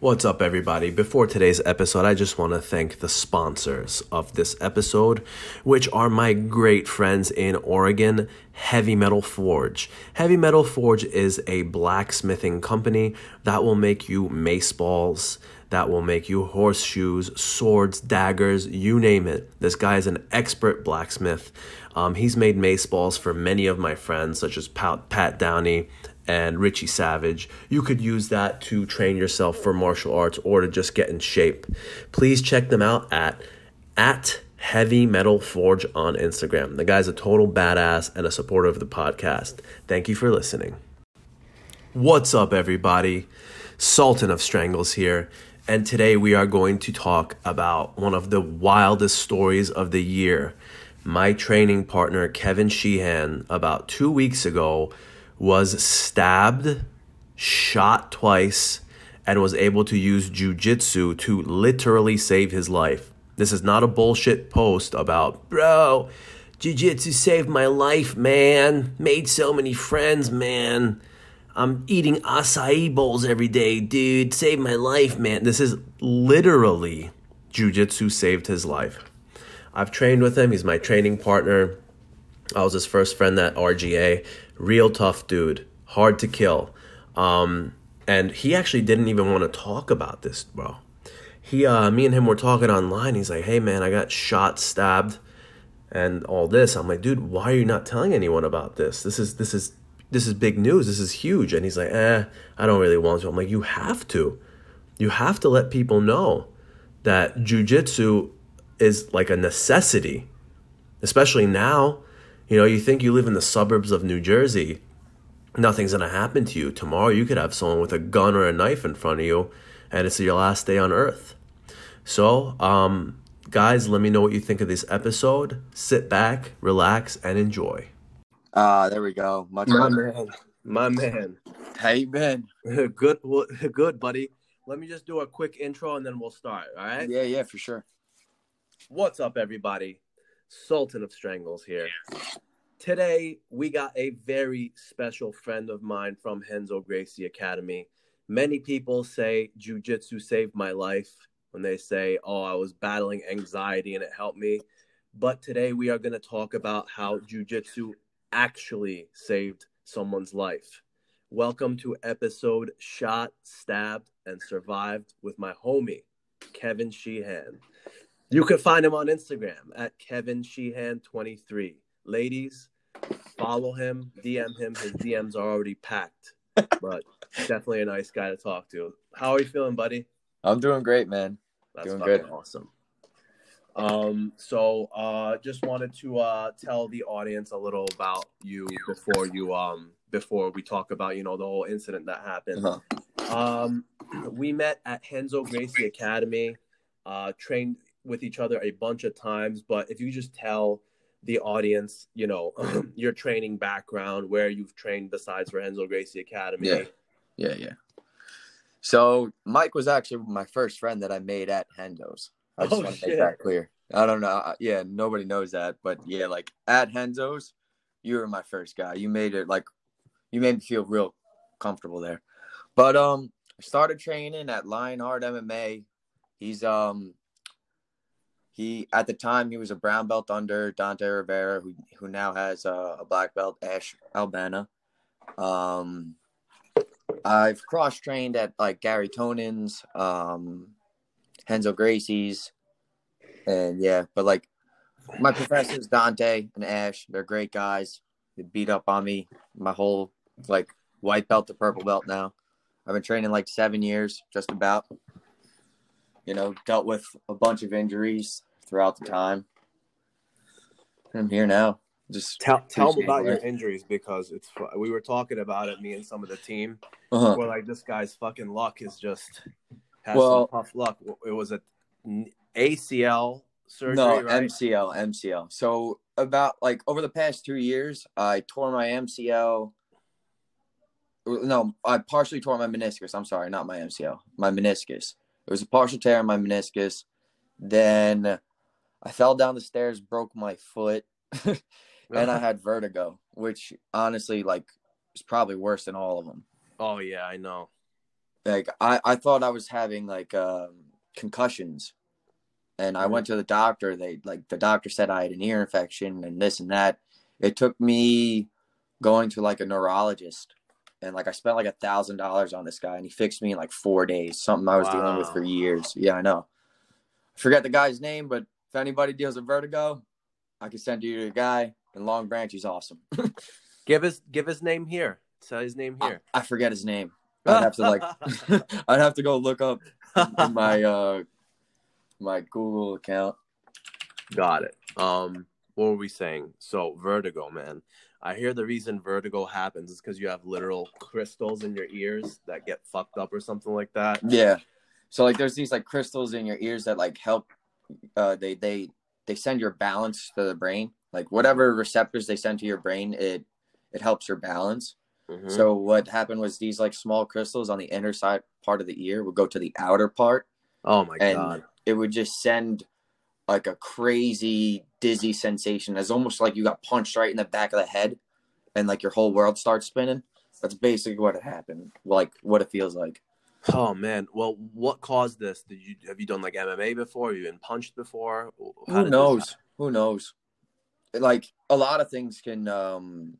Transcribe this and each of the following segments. What's up, everybody? Before today's episode, I just want to thank the sponsors of this episode, which are my great friends in Oregon, Heavy Metal Forge. Heavy Metal Forge is a blacksmithing company that will make you mace balls, that will make you horseshoes, swords, daggers, you name it. This guy is an expert blacksmith. He's made mace balls for many of my friends, such as Pat Downey and Richie Savage. You could use that to train yourself for martial arts or to just get in shape. Please check them out at Heavy Metal Forge on Instagram. The guy's a total badass and a supporter of the podcast. Thank you for listening. What's up, everybody? Sultan of Strangles here. And today we are going to talk about one of the wildest stories of the year. My training partner, Kevin Sheehan, about 2 weeks ago, was stabbed, shot twice, and was able to use jiu-jitsu to literally save his life. This is not a bullshit post about, bro, jiu-jitsu saved my life, man. Made so many friends, man. I'm eating acai bowls every day, dude. Saved my life, man. This is literally jiu-jitsu saved his life. I've trained with him. He's my training partner. I was his first friend at RGA. Real tough dude, hard to kill. And he actually didn't even want to talk about this, bro. Me and him were talking online. He's like, hey, man, I got shot, stabbed, and all this. I'm like, dude, why are you not telling anyone about this? This is big news. This is huge. And he's like, I don't really want to. I'm like, you have to. You have to let people know that jiu-jitsu is like a necessity, especially now. You know, you think you live in the suburbs of New Jersey, nothing's going to happen to you. Tomorrow you could have someone with a gun or a knife in front of you, and it's your last day on earth. So, guys, let me know what you think of this episode. Sit back, relax, and enjoy. There we go. My man. How you been? Good, buddy. Let me just do a quick intro, and then we'll start, all right? Yeah, for sure. What's up, everybody? Sultan of Strangles here. Today, we got a very special friend of mine from Renzo Gracie Academy. Many people say jiu-jitsu saved my life when they say, oh, I was battling anxiety and it helped me. But today, we are going to talk about how jiu-jitsu actually saved someone's life. Welcome to episode Shot, Stabbed, and Survived with my homie, Kevin Sheehan. You can find him on Instagram at Kevin Sheehan23. Ladies, follow him, DM him. His DMs are already packed, but definitely a nice guy to talk to. How are you feeling, buddy? I'm doing great, man. That's doing fucking good. Awesome. So just wanted to tell the audience a little about you before we talk about, you know, the whole incident that happened. Uh-huh. We met at Renzo Gracie Academy, trained with each other a bunch of times, but if you just tell the audience, you know, your training background, where you've trained besides for Renzo Gracie Academy. Yeah. So Mike was actually my first friend that I made at Renzo's. I just want to make that clear. I don't know. Yeah, nobody knows that, but yeah, like at Renzo's, you were my first guy. You made me feel real comfortable there. But I started training at Lionheart MMA. He at the time he was a brown belt under Dante Rivera, who now has a black belt, Ash Albana. I've cross trained at like Gary Tonon's, Renzo Gracie's, and yeah, but like my professors Dante and Ash, they're great guys. They beat up on me my whole like white belt to purple belt now. I've been training like 7 years, just about. You know, dealt with a bunch of injuries throughout the time. I'm here now. Just tell them about your injuries, because it's we were talking about it, me and some of the team. Uh-huh. We're like, this guy's fucking luck is just some tough luck. It was a ACL surgery, right? MCL. So about like over the past 2 years, I tore my MCL. No, I partially tore my meniscus. I'm sorry, not my MCL, my meniscus. It was a partial tear in my meniscus. Then I fell down the stairs, broke my foot, and I had vertigo, which honestly, like, is probably worse than all of them. Oh, yeah, I know. Like, I thought I was having, like, concussions. And I went to the doctor. The doctor said I had an ear infection and this and that. It took me going to, like, a neurologist. And, like, I spent, like, $1,000 on this guy. And he fixed me in, like, 4 days. Something I was dealing with for years. Yeah, I know. I forget the guy's name. But if anybody deals with vertigo, I can send you to the guy. And Long Branch, he's awesome. give his name here. Tell his name here. I forget his name. I'd have to, like, I'd have to go look up in my my Google account. Got it. What were we saying? So vertigo, man. I hear the reason vertigo happens is because you have literal crystals in your ears that get fucked up or something like that. Yeah. So, like, there's these, like, crystals in your ears that, like, help. They send your balance to the brain. Like, whatever receptors they send to your brain, it helps your balance. Mm-hmm. So what happened was these, like, small crystals on the inner side part of the ear would go to the outer part. Oh my God. It would just send, like, a crazy dizzy sensation. It's almost like you got punched right in the back of the head and, like, your whole world starts spinning. That's basically what happened, like, what it feels like. Oh man. Well, what caused this? Have you done, like, MMA before? Have you been punched before? Who knows? Like, a lot of things can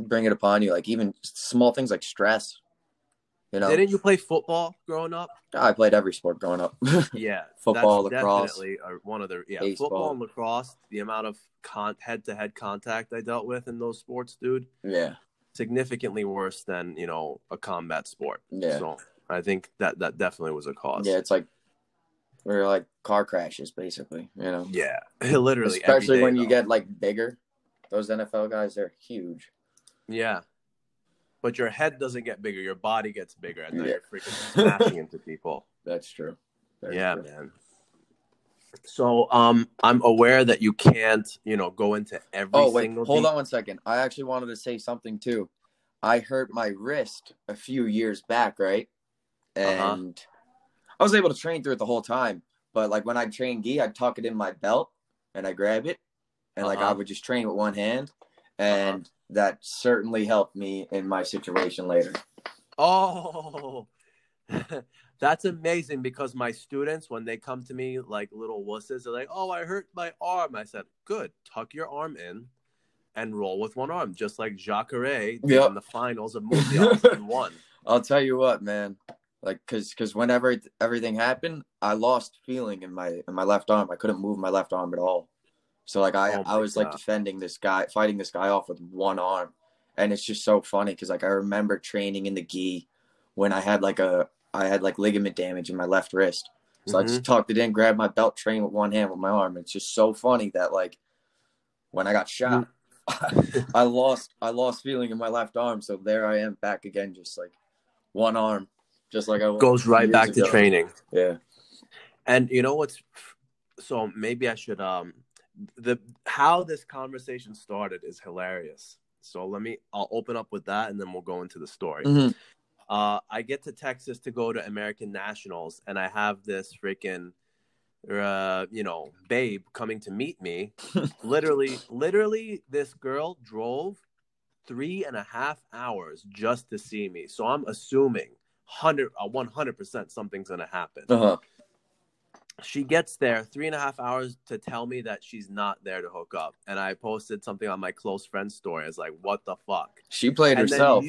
bring it upon you, like, even small things like stress. You know, didn't you play football growing up? I played every sport growing up. Yeah, football, lacrosse, baseball. Football and lacrosse. The amount of head-to-head contact I dealt with in those sports, dude. Yeah, significantly worse than, you know, a combat sport. Yeah, so I think that definitely was a cause. Yeah, it's like we're like car crashes, basically. You know. Yeah, literally. Especially day, when you get, like, bigger, those NFL guys, they're huge. Yeah, but your head doesn't get bigger; your body gets bigger, and then you're freaking smashing into people. That's true. That's true. Man. So, I'm aware that you can't, you know, go into every. Oh wait, single hold on one second. I actually wanted to say something too. I hurt my wrist a few years back, right? And I was able to train through it the whole time. But, like, when I train gi, I'd tuck it in my belt and I grab it, and like I would just train with one hand, and. That certainly helped me in my situation later. Oh, that's amazing, because my students, when they come to me like little wusses, they're like, oh, I hurt my arm. I said, good, tuck your arm in and roll with one arm, just like Jacare did in the finals of Mundial and won. I'll tell you what, man, like, because whenever everything happened, I lost feeling in my left arm. I couldn't move my left arm at all. So, like, I was, like, fighting this guy off with one arm. And it's just so funny because, like, I remember training in the gi when I had ligament damage in my left wrist. So I just tucked it in, grabbed my belt, trained with one hand with my arm. It's just so funny that, like, when I got shot, I lost feeling in my left arm. So there I am back again, just, like, one arm. Just like I was. Goes right back to training. Yeah. And you know what's – so maybe I should – how this conversation started is hilarious. So I'll open up with that, and then we'll go into the story. I get to Texas to go to American Nationals, and I have this freaking, babe coming to meet me. literally, this girl drove 3.5 hours just to see me. So I'm assuming 100% something's gonna happen. She gets there 3.5 hours to tell me that she's not there to hook up. And I posted something on my close friend's story. I was like, what the fuck? She played herself.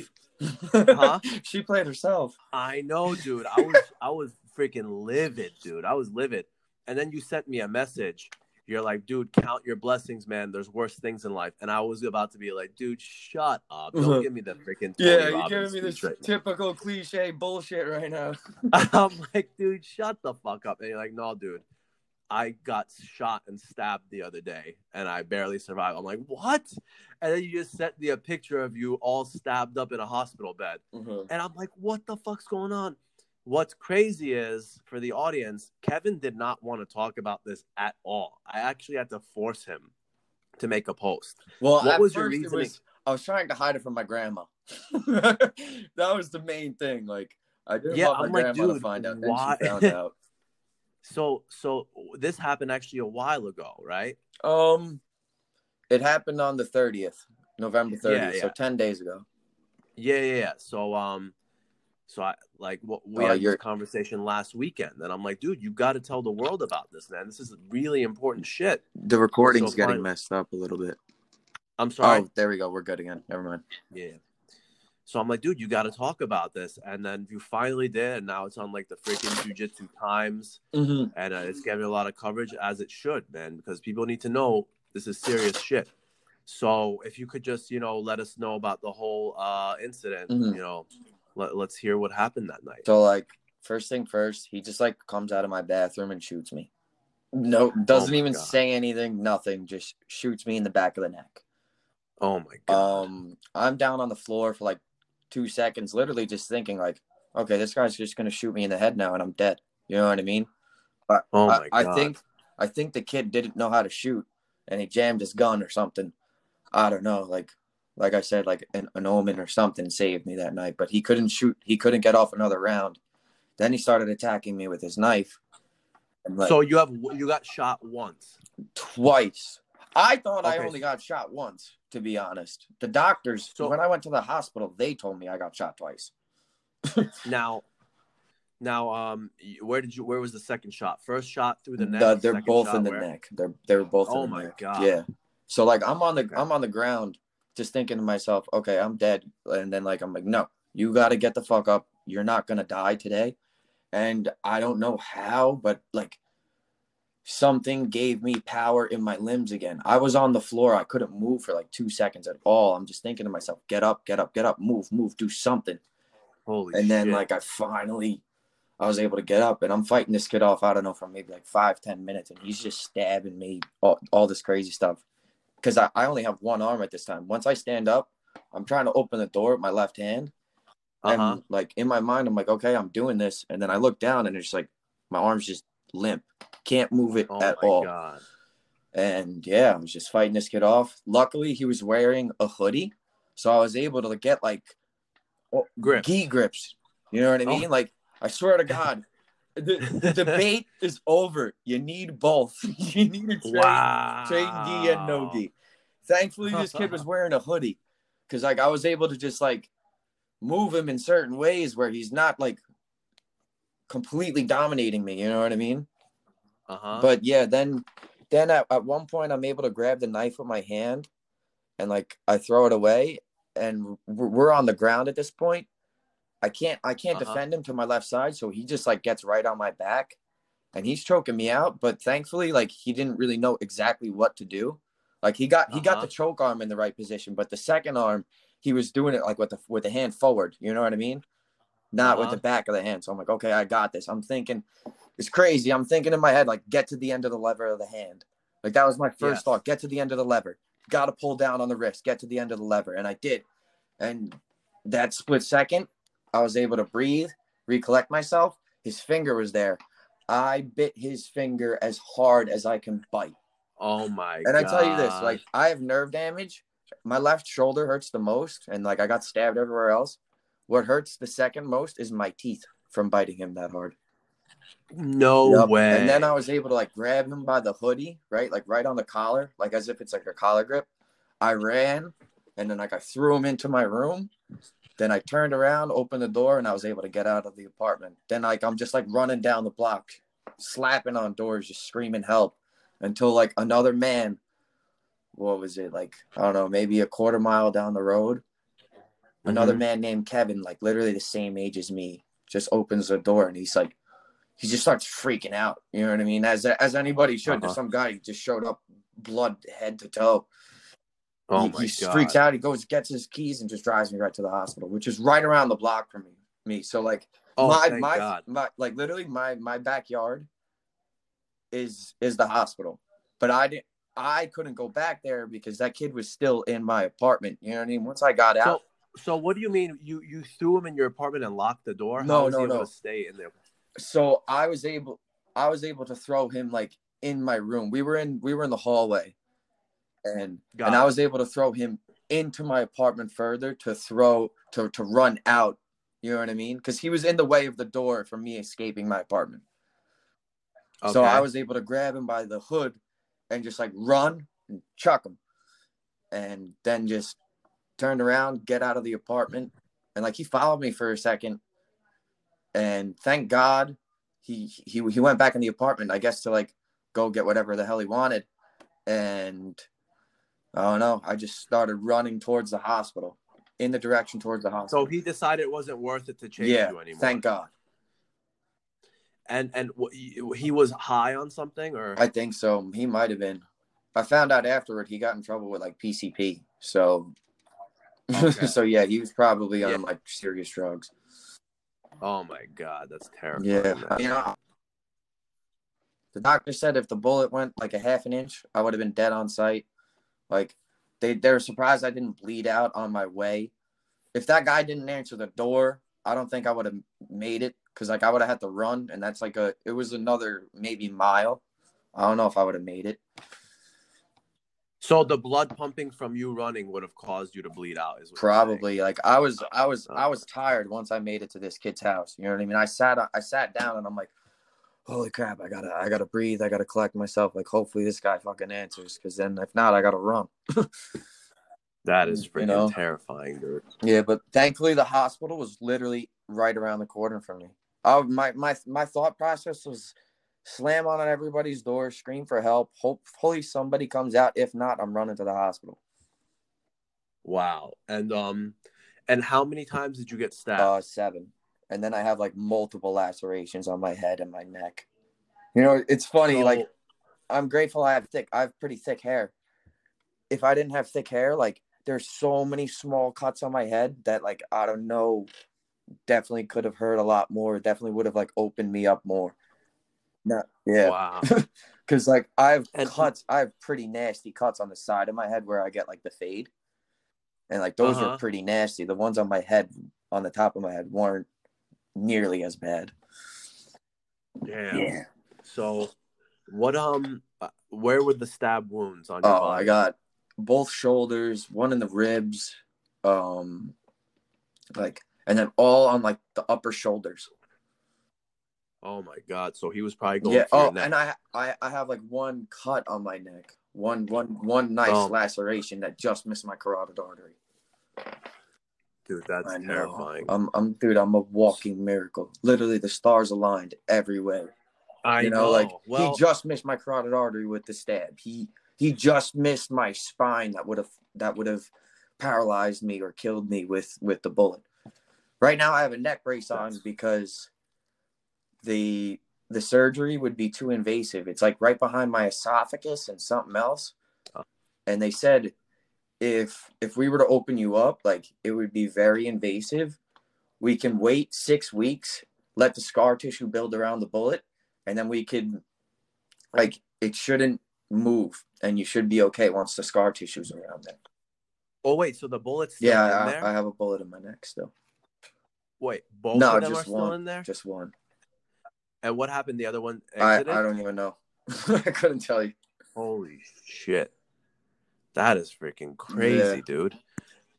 She played herself. I know, dude. I was freaking livid, dude. I was livid. And then you sent me a message. You're like, dude, count your blessings, man. There's worse things in life. And I was about to be like, dude, shut up. Don't give me the freaking Tony Robbins. Yeah, you're giving me this right typical now. Cliche bullshit right now. I'm like, dude, shut the fuck up. And you're like, no, dude, I got shot and stabbed the other day, and I barely survived. I'm like, what? And then you just sent me a picture of you all stabbed up in a hospital bed. And I'm like, what the fuck's going on? What's crazy is, for the audience, Kevin did not want to talk about this at all. I actually had to force him to make a post. Well, what was your reasoning? I was trying to hide it from my grandma. That was the main thing. Like, I didn't want my grandma to find out. Why? She found out. So this happened actually a while ago, right? It happened on the 30th, November 30th, so 10 days ago. So So I like we had this conversation last weekend, and I'm like, dude, you got to tell the world about this, man. This is really important shit. The recording's so getting messed up a little bit. I'm sorry. Oh, there we go. We're good again. Never mind. Yeah. So I'm like, dude, you got to talk about this. And then you finally did. And now it's on like the freaking Jiu-Jitsu Times. Mm-hmm. And it's getting a lot of coverage, as it should, man, because people need to know this is serious shit. So if you could just, you know, let us know about the whole incident, mm-hmm. you know, let's hear what happened that night. So like, first thing first, he just like comes out of my bathroom and shoots me. No, doesn't even say anything, nothing. Just shoots me in the back of the neck. Oh my God. I'm down on the floor for like 2 seconds, literally just thinking like, okay, this guy's just going to shoot me in the head now and I'm dead. You know what I mean? But I think the kid didn't know how to shoot and he jammed his gun or something. I don't know. Like I said, like an omen or something saved me that night, but he couldn't shoot. He couldn't get off another round. Then he started attacking me with his knife. And like, so you got shot once, twice. I thought I only got shot once, to be honest. The doctors, when I went to the hospital, they told me I got shot twice. Now, where was the second shot? First shot through the neck. They're both in the neck. They're both. Oh my God. Yeah. So like I'm on the ground, just thinking to myself, okay, I'm dead. And then like I'm like, no, you got to get the fuck up. You're not gonna die today. And I don't know how, but like, something gave me power in my limbs again. I was on the floor. I couldn't move for like 2 seconds at all. I'm just thinking to myself, get up, move, do something. Holy shit. And then like I was able to get up and I'm fighting this kid off, I don't know, for maybe like 5-10 minutes. And he's just stabbing me, all this crazy stuff. Because I only have one arm at this time. Once I stand up, I'm trying to open the door with my left hand. Uh-huh. And like in my mind, I'm like, okay, I'm doing this. And then I look down and it's like my arm's just limp, can't move it at all. God. And yeah, I was just fighting this kid off. Luckily, he was wearing a hoodie, so I was able to get like gi grips. You know what I mean? Like, I swear to God, the debate is over. You need both. You need to train gi and no gi. Thankfully, this kid was wearing a hoodie, because like I was able to just like move him in certain ways where he's not like completely dominating me, you know what I mean? Uh-huh. But yeah, then at one point I'm able to grab the knife with my hand and like I throw it away, and we're on the ground at this point. I can't defend him to my left side, so he just like gets right on my back and he's choking me out, but thankfully like he didn't really know exactly what to do. Like he got the choke arm in the right position, but the second arm he was doing it like with the hand forward, you know what I mean? Not with the back of the hand. So I'm like, okay, I got this. I'm thinking, it's crazy. I'm thinking in my head, like, get to the end of the lever of the hand. Like, that was my first thought. Get to the end of the lever. Got to pull down on the wrist. Get to the end of the lever. And I did. And that split second, I was able to breathe, recollect myself. His finger was there. I bit his finger as hard as I can bite. Oh, my God. And I tell you this, like, I have nerve damage. My left shoulder hurts the most. And, like, I got stabbed everywhere else. What hurts the second most is my teeth from biting him that hard. No way. And then I was able to like grab him by the hoodie, right? Like right on the collar, like as if it's like a collar grip. I ran and then like I threw him into my room. Then I turned around, opened the door, and I was able to get out of the apartment. Then like I'm just like running down the block, slapping on doors, just screaming help until like another man, what was it? Like, I don't know, maybe a quarter mile down the road. Another man named Kevin, like literally the same age as me, just opens the door and he's like, he just starts freaking out. You know what I mean? As anybody should. There's some guy who just showed up, blood head to toe. Oh my God! He freaks out. He goes, gets his keys, and just drives me right to the hospital, which is right around the block from me. So like, my backyard is the hospital, but I couldn't go back there because that kid was still in my apartment. You know what I mean? Once I got out. So what do you mean you threw him in your apartment and locked the door? How was he able to stay in there? So I was able to throw him like in my room. We were in the hallway, and I was able to throw him into my apartment further to run out. You know what I mean? Because he was in the way of the door from me escaping my apartment. Okay. So I was able to grab him by the hood and just like run and chuck him, and then just turned around, get out of the apartment, and like he followed me for a second, And thank God he went back in the apartment, I guess, to like go get whatever the hell he wanted. And I don't know, I just started running towards the hospital, in the direction towards the hospital. So he decided it wasn't worth it to chase you anymore. Thank God. And he was high on something, or? I think so. He might have been. I found out afterward he got in trouble with like PCP. So, okay. So yeah, he was probably on like serious drugs. Oh my God, that's terrible. Yeah, you know, the doctor said if the bullet went like a half an inch, I would have been dead on sight. Like they were surprised I didn't bleed out on my way. If that guy didn't answer the door, I don't think I would have made it, because like I would have had to run, and that's like it was another maybe mile. I don't know if I would have made it. So the blood pumping from you running would have caused you to bleed out, is what probably. Like I was tired once I made it to this kid's house. You know what I mean? I sat down and I'm like, holy crap! I gotta breathe. I gotta collect myself. Like, hopefully this guy fucking answers, because then if not, I gotta run. That is freaking terrifying, dude. Yeah, but thankfully the hospital was literally right around the corner from me. Oh, my thought process was, slam on everybody's door, scream for help. Hopefully somebody comes out. If not, I'm running to the hospital. Wow. And how many times did you get stabbed? 7. And then I have like multiple lacerations on my head and my neck. You know, it's funny. So, like, I'm grateful I have pretty thick hair. If I didn't have thick hair, like there's so many small cuts on my head that like, I don't know, definitely could have hurt a lot more. Definitely would have like opened me up more. No, yeah. Wow. Because like I have pretty nasty cuts on the side of my head where I get like the fade, and like those are pretty nasty. The ones on my head, on the top of my head, weren't nearly as bad. Damn. Yeah. So, what? Where were the stab wounds on your body? I got both shoulders, one in the ribs, and then all on like the upper shoulders. Oh my God! So he was probably going. Yeah. Oh, neck. And I have like one cut on my neck, one nice laceration that just missed my carotid artery. Dude, that's terrifying. I'm a walking miracle. Literally, the stars aligned every way. I know. Like he just missed my carotid artery with the stab. He just missed my spine. That would have paralyzed me or killed me with the bullet. Right now, I have a neck brace on because the surgery would be too invasive. It's like right behind my esophagus and something else. And they said, if we were to open you up, like it would be very invasive. We can wait 6 weeks, let the scar tissue build around the bullet. And then we could, like, it shouldn't move and you should be okay once the scar tissue's around there. Oh wait, so the bullet's still in there? Yeah, I have a bullet in my neck still. Wait, both of them are still in there? Just one. And what happened? The other one exited? I don't even know. I couldn't tell you. Holy shit. That is freaking crazy, dude.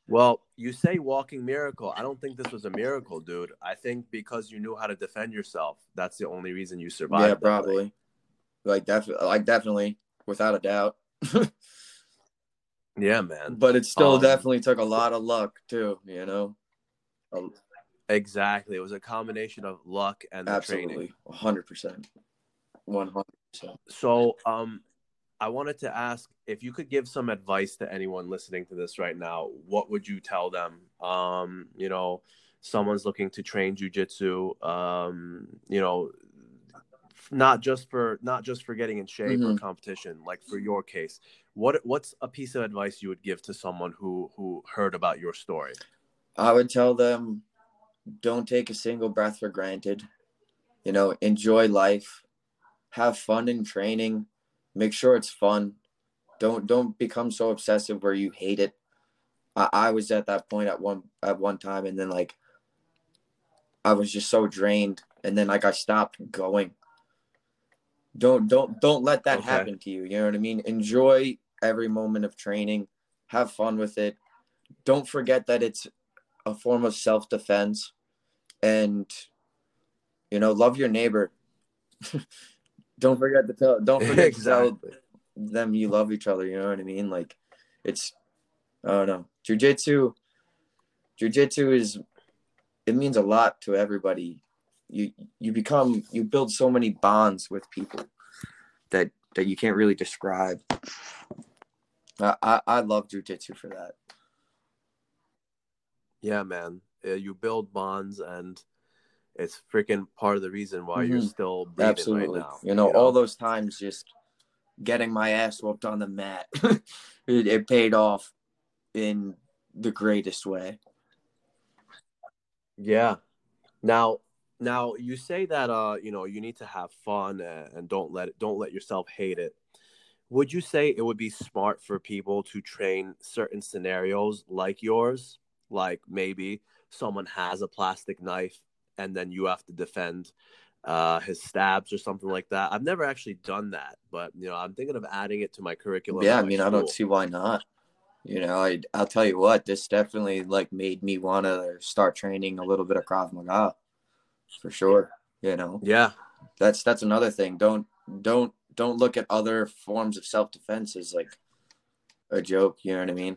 Well, you say walking miracle. I don't think this was a miracle, dude. I think because you knew how to defend yourself, that's the only reason you survived. Yeah, probably. Definitely, without a doubt. Yeah, man. But it still definitely took a lot of luck, too, you know? Exactly. It was a combination of luck and the training. Absolutely. 100%. So, I wanted to ask if you could give some advice to anyone listening to this right now, what would you tell them? You know, someone's looking to train jiu-jitsu, you know, not just for getting in shape or competition, like for your case, what's a piece of advice you would give to someone who heard about your story? I would tell them, don't take a single breath for granted. You know, enjoy life. Have fun in training. Make sure it's fun. Don't become so obsessive where you hate it. I was at that point at one time, and then like I was just so drained, and then like I stopped going. Don't let that happen to you. You know what I mean? Enjoy every moment of training. Have fun with it. Don't forget that it's a form of self-defense, and you know, love your neighbor. Don't forget to tell them you love each other. You know what I mean? Like, it's, I don't know. Jiu-jitsu is, it means a lot to everybody you build so many bonds with people that you can't really describe. I love jiu-jitsu for that. Yeah, man. You build bonds, and it's freaking part of the reason why you're still breathing. Absolutely. Right now. You know, all those times just getting my ass whooped on the mat, it paid off in the greatest way. Yeah. Now you say that you need to have fun and don't let yourself hate it. Would you say it would be smart for people to train certain scenarios like yours? Like maybe someone has a plastic knife and then you have to defend his stabs or something like that. I've never actually done that, but I'm thinking of adding it to my curriculum. Yeah, I don't see why not. I'll tell you what, this definitely made me want to start training a little bit of Krav Maga for sure. Yeah, that's another thing. Don't look at other forms of self-defense as like a joke. You know what I mean?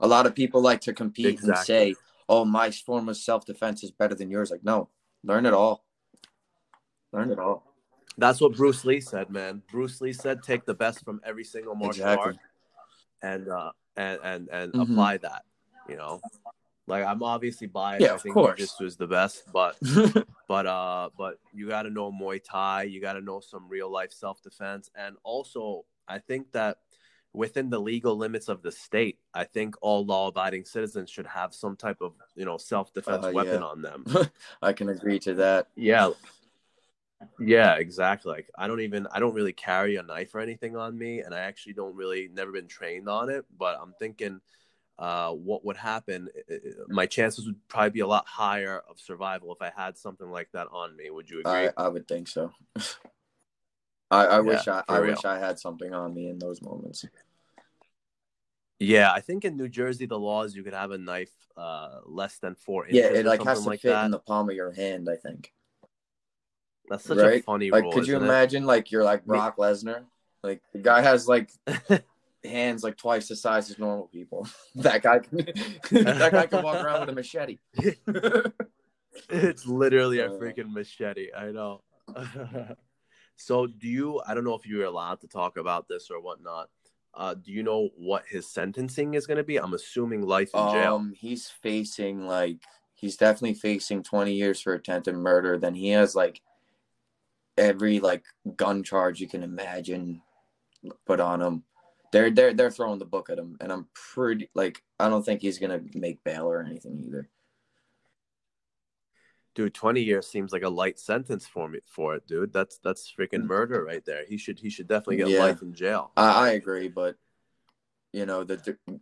A lot of people like to compete and say, "Oh, my form of self-defense is better than yours." Like, no, learn it all. Learn it all. That's what Bruce Lee said, man. Bruce Lee said, "Take the best from every single martial art and apply that." I'm obviously biased. Yeah, I think Jiu-Jitsu is the best, but you got to know Muay Thai. You got to know some real life self-defense, and also I think that within the legal limits of the state, I think all law-abiding citizens should have some type of, self-defense weapon on them. I can agree to that. Yeah. Yeah, exactly. Like, I don't really carry a knife or anything on me, and I actually never been trained on it, but I'm thinking what would happen, my chances would probably be a lot higher of survival if I had something like that on me. Would you agree? I would think so. I wish I had something on me in those moments. Yeah, I think in New Jersey the law is you could have a knife less than 4 inches. Yeah, it has to fit in the palm of your hand. I think that's such a funny rule. Could you imagine you're Brock Lesnar? Like the guy has hands twice the size as normal people. That guy can walk around with a machete. It's literally a freaking machete. I know. So I don't know if you're allowed to talk about this or whatnot. Do you know what his sentencing is going to be? I'm assuming life in jail. He's definitely facing 20 years for attempted murder. Then he has every gun charge you can imagine put on him. They're throwing the book at him. And I'm pretty, I don't think he's going to make bail or anything either. Dude, 20 years seems like a light sentence for it, dude. That's freaking murder right there. He should definitely get life in jail. I agree, but the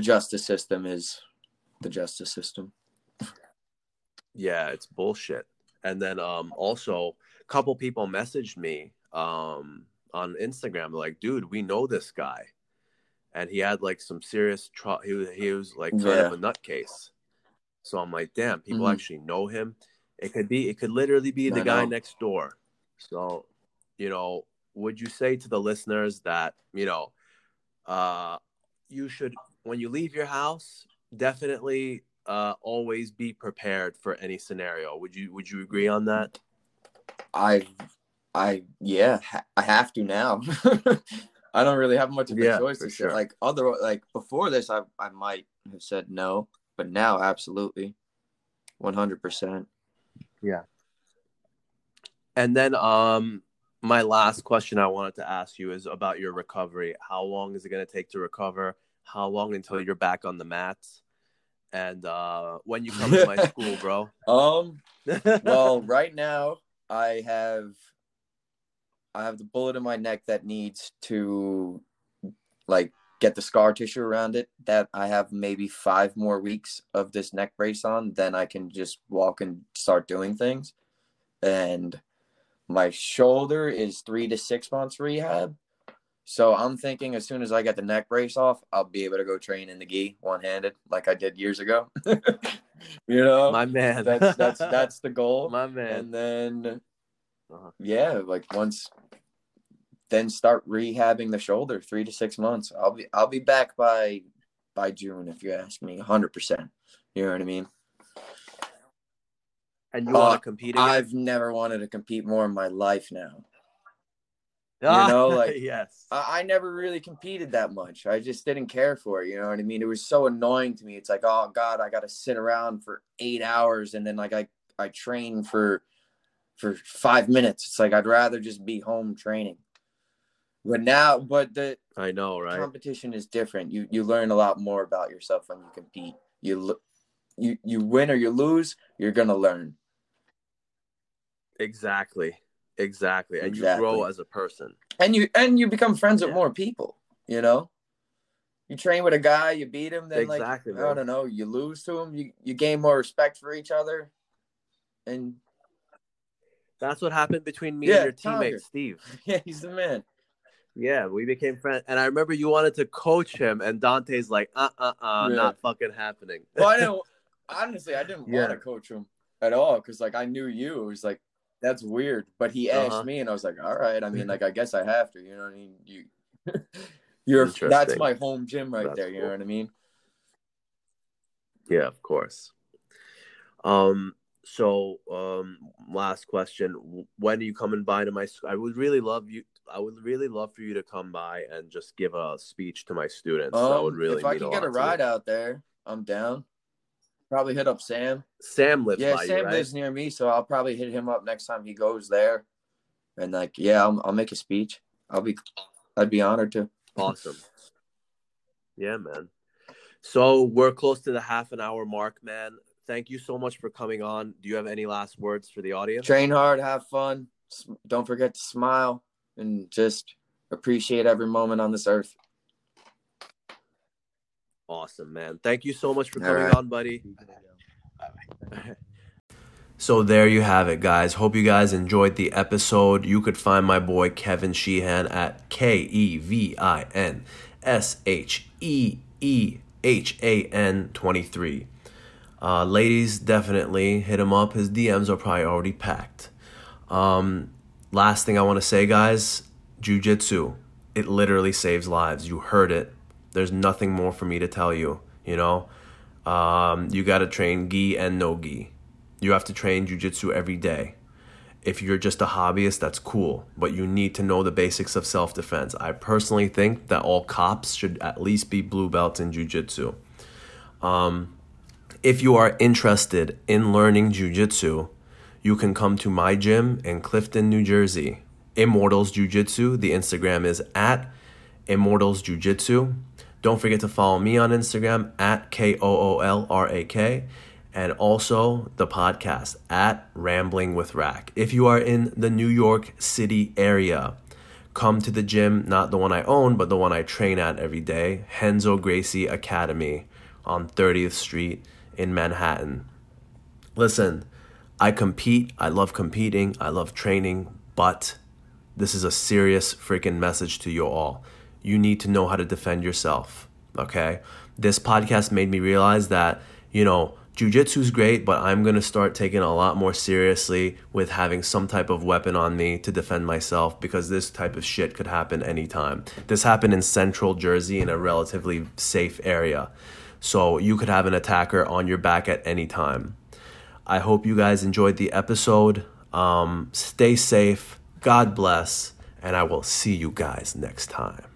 justice system is the justice system. Yeah, it's bullshit. And then also a couple people messaged me on Instagram. They're like, dude, we know this guy, and he had some serious trouble. He was kind of a nutcase. So I'm like, damn, people actually know him. It could literally be the guy next door. So, would you say to the listeners that, you should, when you leave your house, definitely always be prepared for any scenario. Would you agree on that? I have to now. I don't really have much of a choice to say. Sure. Before this, I might have said no. But now, absolutely, 100%. Yeah. And then my last question I wanted to ask you is about your recovery. How long is it going to take to recover? How long until you're back on the mats? And when you come to my school, bro? Well, right now, I have the bullet in my neck that needs to, get the scar tissue around it, that I have maybe 5 more weeks of this neck brace on, then I can just walk and start doing things. And my shoulder is 3 to 6 months rehab. So I'm thinking as soon as I get the neck brace off, I'll be able to go train in the gi one-handed like I did years ago. My man. That's the goal. My man. And then, then start rehabbing the shoulder 3 to 6 months. I'll be back by June if you ask me, 100%. You know what I mean? and you want to compete again? I've never wanted to compete more in my life now. You know, like, yes. I never really competed that much. I just didn't care for it. You know what I mean? It was so annoying to me. It's like, oh God, I got to sit around for 8 hours. And then like, I train for 5 minutes. It's like, I'd rather just be home training. But now, but the I know, right? Competition is different. You learn a lot more about yourself when you compete. You win or you lose, you're going to learn. Exactly. And you grow as a person. And you become friends with more people, you know? You train with a guy, you beat him, then like, I don't know, you lose to him, you gain more respect for each other. And that's what happened between me and your teammate, Steve. Yeah, he's the man. Yeah, we became friends. And I remember you wanted to coach him, and Dante's like, not fucking happening. Well, I didn't want to coach him at all because, like, I knew you. It was like, that's weird. But he asked me, and I was like, all right. I mean, like, I guess I have to. You know what I mean? That's my home gym right there. Cool. You know what I mean? Yeah, of course. So, last question. When are you coming by to my school? I would really love for you to come by and just give a speech to my students. That would really. If I can get a ride out there, I'm down. Probably hit up Sam. Sam lives. Yeah, Sam lives near me, so I'll probably hit him up next time he goes there. And like, yeah, I'll make a speech. I'd be honored to. Awesome. Yeah, man. So we're close to the half an hour mark, man. Thank you so much for coming on. Do you have any last words for the audience? Train hard, have fun. Don't forget to smile. And just appreciate every moment on this earth. Awesome, man. Thank you so much for coming on, buddy. Bye-bye. So there you have it, guys. Hope you guys enjoyed the episode. You could find my boy Kevin Sheehan at KevinSheehan 23. Ladies, definitely hit him up. His DMs are probably already packed. Last thing I want to say, guys, jiu-jitsu, it literally saves lives. You heard it. There's nothing more for me to tell you, you know. You got to train gi and no gi. You have to train jiu-jitsu every day. If you're just a hobbyist, that's cool, but you need to know the basics of self-defense. I personally think that all cops should at least be blue belts in jiu-jitsu. If you are interested in learning jiu-jitsu, you can come to my gym in Clifton, New Jersey. Immortals Jiu Jitsu. The Instagram is at Immortals Jiu Jitsu. Don't forget to follow me on Instagram at KOOLRAK. And also the podcast at Rambling with Rack. If you are in the New York City area, come to the gym, not the one I own, but the one I train at every day, Renzo Gracie Academy on 30th Street in Manhattan. Listen. I compete, I love competing, I love training, but this is a serious freaking message to you all. You need to know how to defend yourself, okay? This podcast made me realize that, you know, jiu-jitsu is great, but I'm going to start taking a lot more seriously with having some type of weapon on me to defend myself because this type of shit could happen anytime. This happened in Central Jersey in a relatively safe area. So you could have an attacker on your back at any time. I hope you guys enjoyed the episode. Stay safe. God bless. And I will see you guys next time.